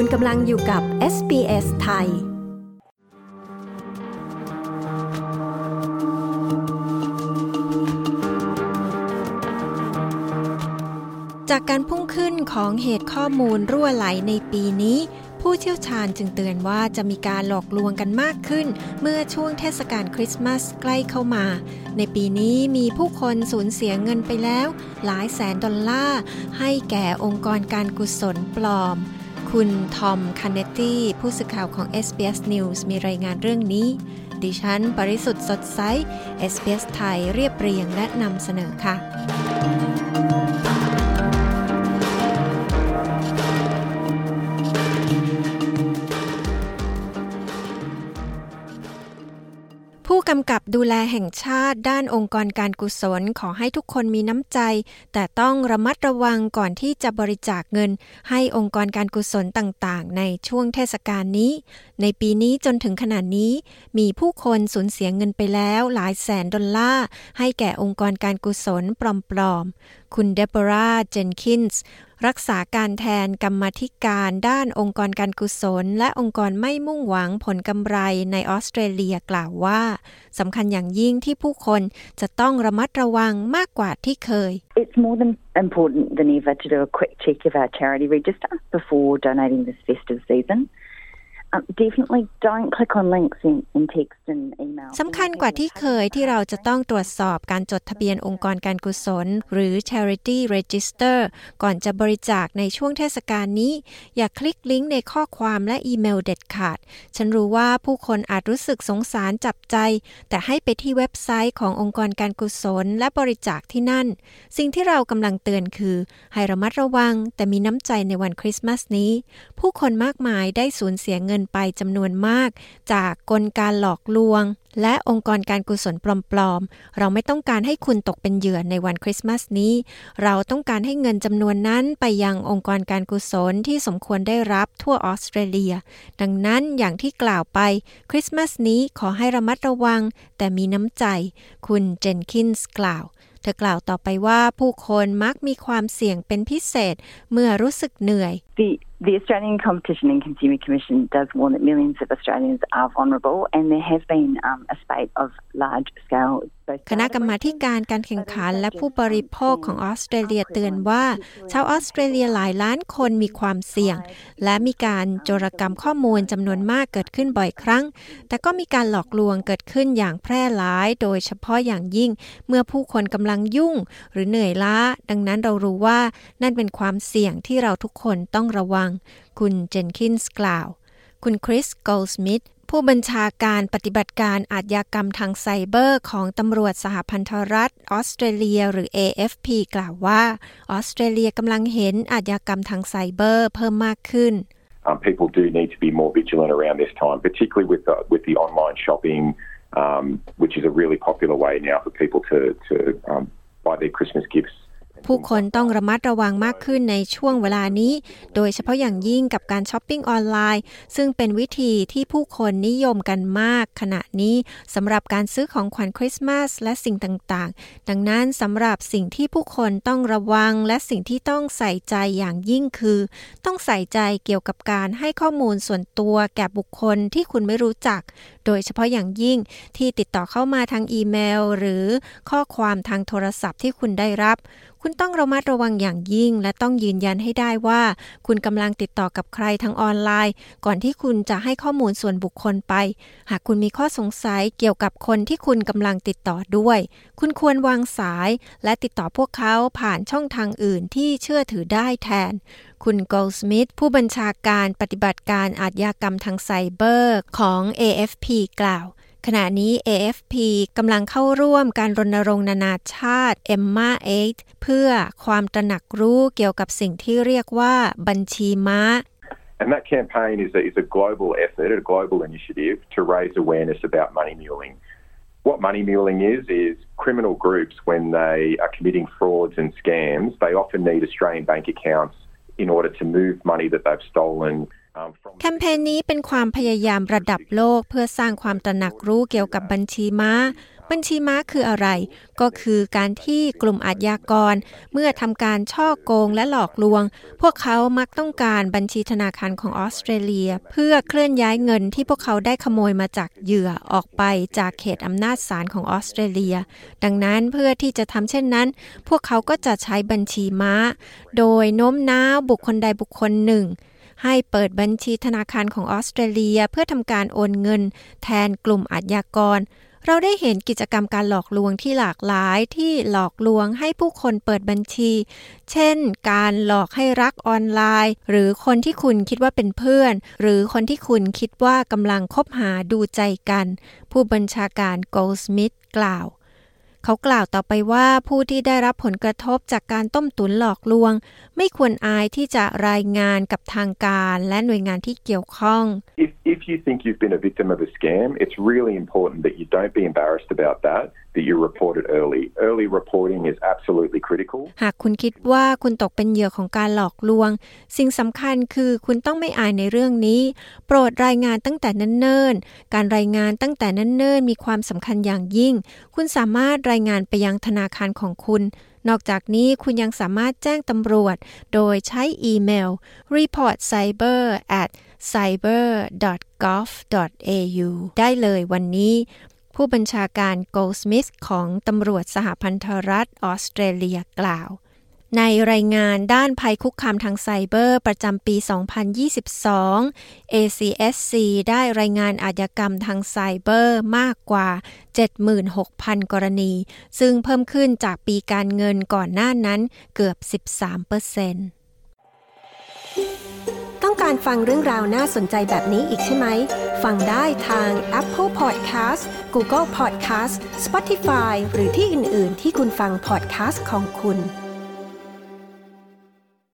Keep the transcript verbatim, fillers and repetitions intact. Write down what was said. คุณกำลังอยู่กับ เอส บี เอส ไทยจากการพุ่งขึ้นของเหตุข้อมูลรั่วไหลในปีนี้ผู้เชี่ยวชาญจึงเตือนว่าจะมีการหลอกลวงกันมากขึ้นเมื่อช่วงเทศกาลคริสต์มาสใกล้เข้ามาในปีนี้มีผู้คนสูญเสียเงินไปแล้วหลายแสนดอลลาร์ให้แก่องค์กรการกุศลปลอมคุณทอมคาเนตตี้ผู้สื่อข่าวของ เอส บี เอส News มีรายงานเรื่องนี้ดิฉันปริสุทธิ์สดใส เอส บี เอส ไทยเรียบเรียงและนำเสนอค่ะผู้กำกับดูแลแห่งชาติด้านองค์กรการกุศลขอให้ทุกคนมีน้ำใจแต่ต้องระมัดระวังก่อนที่จะบริจาคเงินให้องค์กรการกุศลต่างๆในช่วงเทศกาลนี้ในปีนี้จนถึงขณะนี้มีผู้คนสูญเสียเงินไปแล้วหลายแสนดอลลาร์ให้แก่องค์กรการกุศลปลอมๆคุณเดโบราห์เจนคินส์รักษาการแทนกรรมาธิการด้านองค์กรการกุศลและองค์กรไม่มุ่งหวังผลกำไรในออสเตรเลียกล่าวว่าสำคัญอย่างยิ่งที่ผู้คนจะต้องระมัดระวังมากกว่าที่เคย It's more than important than ever to do a quick check of our charity register before donating this festive season.Definitely don't click on links in text and email สำคัญกว่าที่เคยที่เราจะต้องตรวจสอบการจดทะเบียนองค์กรการกุศลหรือ Charity Register ก่อนจะบริจาคในช่วงเทศกาลนี้อย่าคลิกลิงก์ในข้อความและอีเมลเด็ดขาดฉันรู้ว่าผู้คนอาจรู้สึกสงสารจับใจแต่ให้ไปที่เว็บไซต์ขององค์กรการกุศลและบริจาคที่นั่นสิ่งที่เรากำลังเตือนคือให้ระมัดระวังแต่มีน้ำใจในวันคริสต์มาสนี้ผู้คนมากมายได้สูญเสียเงินไปจำนวนมากจากกลการหลอกลวงและองค์กรการกุศลปลอมๆเราไม่ต้องการให้คุณตกเป็นเหยื่อในวันคริสต์มาสนี้เราต้องการให้เงินจำนวนนั้นไปยังองค์กรการกุศลที่สมควรได้รับทั่วออสเตรเลียดังนั้นอย่างที่กล่าวไปคริสต์มาสนี้ขอให้ระมัดระวังแต่มีน้ำใจคุณเจนคินส์กล่าวเธอกล่าวต่อไปว่าผู้คนมักมีความเสี่ยงเป็นพิเศษเมื่อรู้สึกเหนื่อยThe Australian Competition and Consumer Commission does warn that millions of Australians are vulnerable and there have been um, a spate of large scaleคณะกรรมาการการแข่งขันและผู้บริโภคของออสเตรเลียเตือนว่าชาวออสเตรเลียหลายล้านคนมีความเสี่ยงและมีการโจรกรรมข้อมูลจำนวนมากเกิดขึ้นบ่อยครั้งแต่ก็มีการหลอกลวงเกิดขึ้นอย่างแพร่หลายโดยเฉพาะอย่างยิ่งเมื่อผู้คนกำลังยุ่งหรือเหนื่อยล้าดังนั้นเรารู้ว่านั่นเป็นความเสี่ยงที่เราทุกคนต้องระวังคุณเจนคินส์กล่าวคุณคริสโกลด์สมิธผู้บัญชาการปฏิบัติการอาชญากรรมทางไซเบอร์ของตำรวจสหพันธรัฐออสเตรเลียหรือ เอ เอฟ พี กล่าวว่าออสเตรเลียกำลังเห็นอาชญากรรมทางไซเบอร์เพิ่มมากขึ้นUm, people do need to be more vigilant around this time, particularly with the, with the online shopping, um, which is a really popular way now for people to, to um, buy their Christmas gifts.ผู้คนต้องระมัดระวังมากขึ้นในช่วงเวลานี้โดยเฉพาะอย่างยิ่งกับการช้อปปิ้งออนไลน์ซึ่งเป็นวิธีที่ผู้คนนิยมกันมากขณะนี้สำหรับการซื้อของขวัญคริสต์มาสและสิ่งต่างๆดังนั้นสำหรับสิ่งที่ผู้คนต้องระวังและสิ่งที่ต้องใส่ใจอย่างยิ่งคือต้องใส่ใจเกี่ยวกับการให้ข้อมูลส่วนตัวแก่บุคคลที่คุณไม่รู้จักโดยเฉพาะอย่างยิ่งที่ติดต่อเข้ามาทางอีเมลหรือข้อความทางโทรศัพท์ที่คุณได้รับคุณต้องระมัดระวังอย่างยิ่งและต้องยืนยันให้ได้ว่าคุณกำลังติดต่อกับใครทางออนไลน์ก่อนที่คุณจะให้ข้อมูลส่วนบุคคลไปหากคุณมีข้อสงสัยเกี่ยวกับคนที่คุณกำลังติดต่อด้วยคุณควรวางสายและติดต่อพวกเขาผ่านช่องทางอื่นที่เชื่อถือได้แทนคุณโกลด์สมิธผู้บัญชาการปฏิบัติการอาชญากรรมทางไซเบอร์ของ เอ เอฟ พี กล่าวขณะนี้ เอ เอฟ พี กำลังเข้าร่วมการรณรงค์นานาชาติ อี เอ็ม เอ็ม เอ แปด เพื่อความตระหนักรู้เกี่ยวกับสิ่งที่เรียกว่าบัญชีม้า And that campaign is a, is a global effort, a global initiative to raise awareness about money muling. What money muling is is criminal groups when they are committing frauds and scams, they often need Australian bank accounts in order to move money that they've stolen.แคมเปญนี้เป็นความพยายามระดับโลกเพื่อสร้างความตระหนักรู้เกี่ยวกับบัญชีม้า บัญชีม้าคืออะไรก็คือการที่กลุ่มอาชญากรเมื่อทำการช่อโกงและหลอกลวงพวกเขามักต้องการบัญชีธนาคารของออสเตรเลียเพื่อเคลื่อนย้ายเงินที่พวกเขาได้ขโมยมาจากเหยื่อออกไปจากเขตอำนาจศาลของออสเตรเลียดังนั้นเพื่อที่จะทำเช่นนั้นพวกเขาก็จะใช้บัญชีม้าโดยโน้มน้าวบุคคลใดบุคคลหนึ่งให้เปิดบัญชีธนาคารของออสเตรเลียเพื่อทำการโอนเงินแทนกลุ่มอาชญากรเราได้เห็นกิจกรรมการหลอกลวงที่หลากหลายที่หลอกลวงให้ผู้คนเปิดบัญชีเช่นการหลอกให้รักออนไลน์หรือคนที่คุณคิดว่าเป็นเพื่อนหรือคนที่คุณคิดว่ากำลังคบหาดูใจกันผู้บัญชาการโกลด์สมิธกล่าวเขากล่าวต่อไปว่าผู้ที่ได้รับผลกระทบจากการต้มตุ๋นหลอกลวงไม่ควรอายที่จะรายงานกับทางการและหน่วยงานที่เกี่ยวข้อง If, if you think you've been a victim of a scam, it's really important that you don't be embarrassed about that, that you report it early. Early reporting is absolutely critical. หากคุณคิดว่าคุณตกเป็นเหยื่อของการหลอกลวงสิ่งสำคัญคือคุณต้องไม่อายในเรื่องนี้โปรดรายงานตั้งแต่เนิ่นๆการรายงานตั้งแต่เนิ่นๆมีความสำคัญอย่างยิ่งคุณสามารถรายงานไปยังธนาคารของคุณนอกจากนี้คุณยังสามารถแจ้งตำรวจโดยใช้อีเมล รีพอร์ตไซเบอร์แอทไซเบอร์ ดอท จีโอv ดอท เอ ยู ได้เลยวันนี้ผู้บัญชาการ Goldsmith ของตำรวจสหพันธรัฐออสเตรเลียกล่าวในรายงานด้านภัยคุกคามทางไซเบอร์ประจำปี สองพันยี่สิบสอง เอ ซี เอส ซี ได้รายงานอาชญากรรมทางไซเบอร์มากกว่า เจ็ดหมื่นหกพัน กรณีซึ่งเพิ่มขึ้นจากปีการเงินก่อนหน้านั้นเกือบ สิบสามเปอร์เซ็นต์ ต้องการฟังเรื่องราวน่าสนใจแบบนี้อีกใช่ไหมฟังได้ทาง Apple Podcast Google Podcast Spotify หรือที่อื่นๆที่คุณฟัง podcast ของคุณ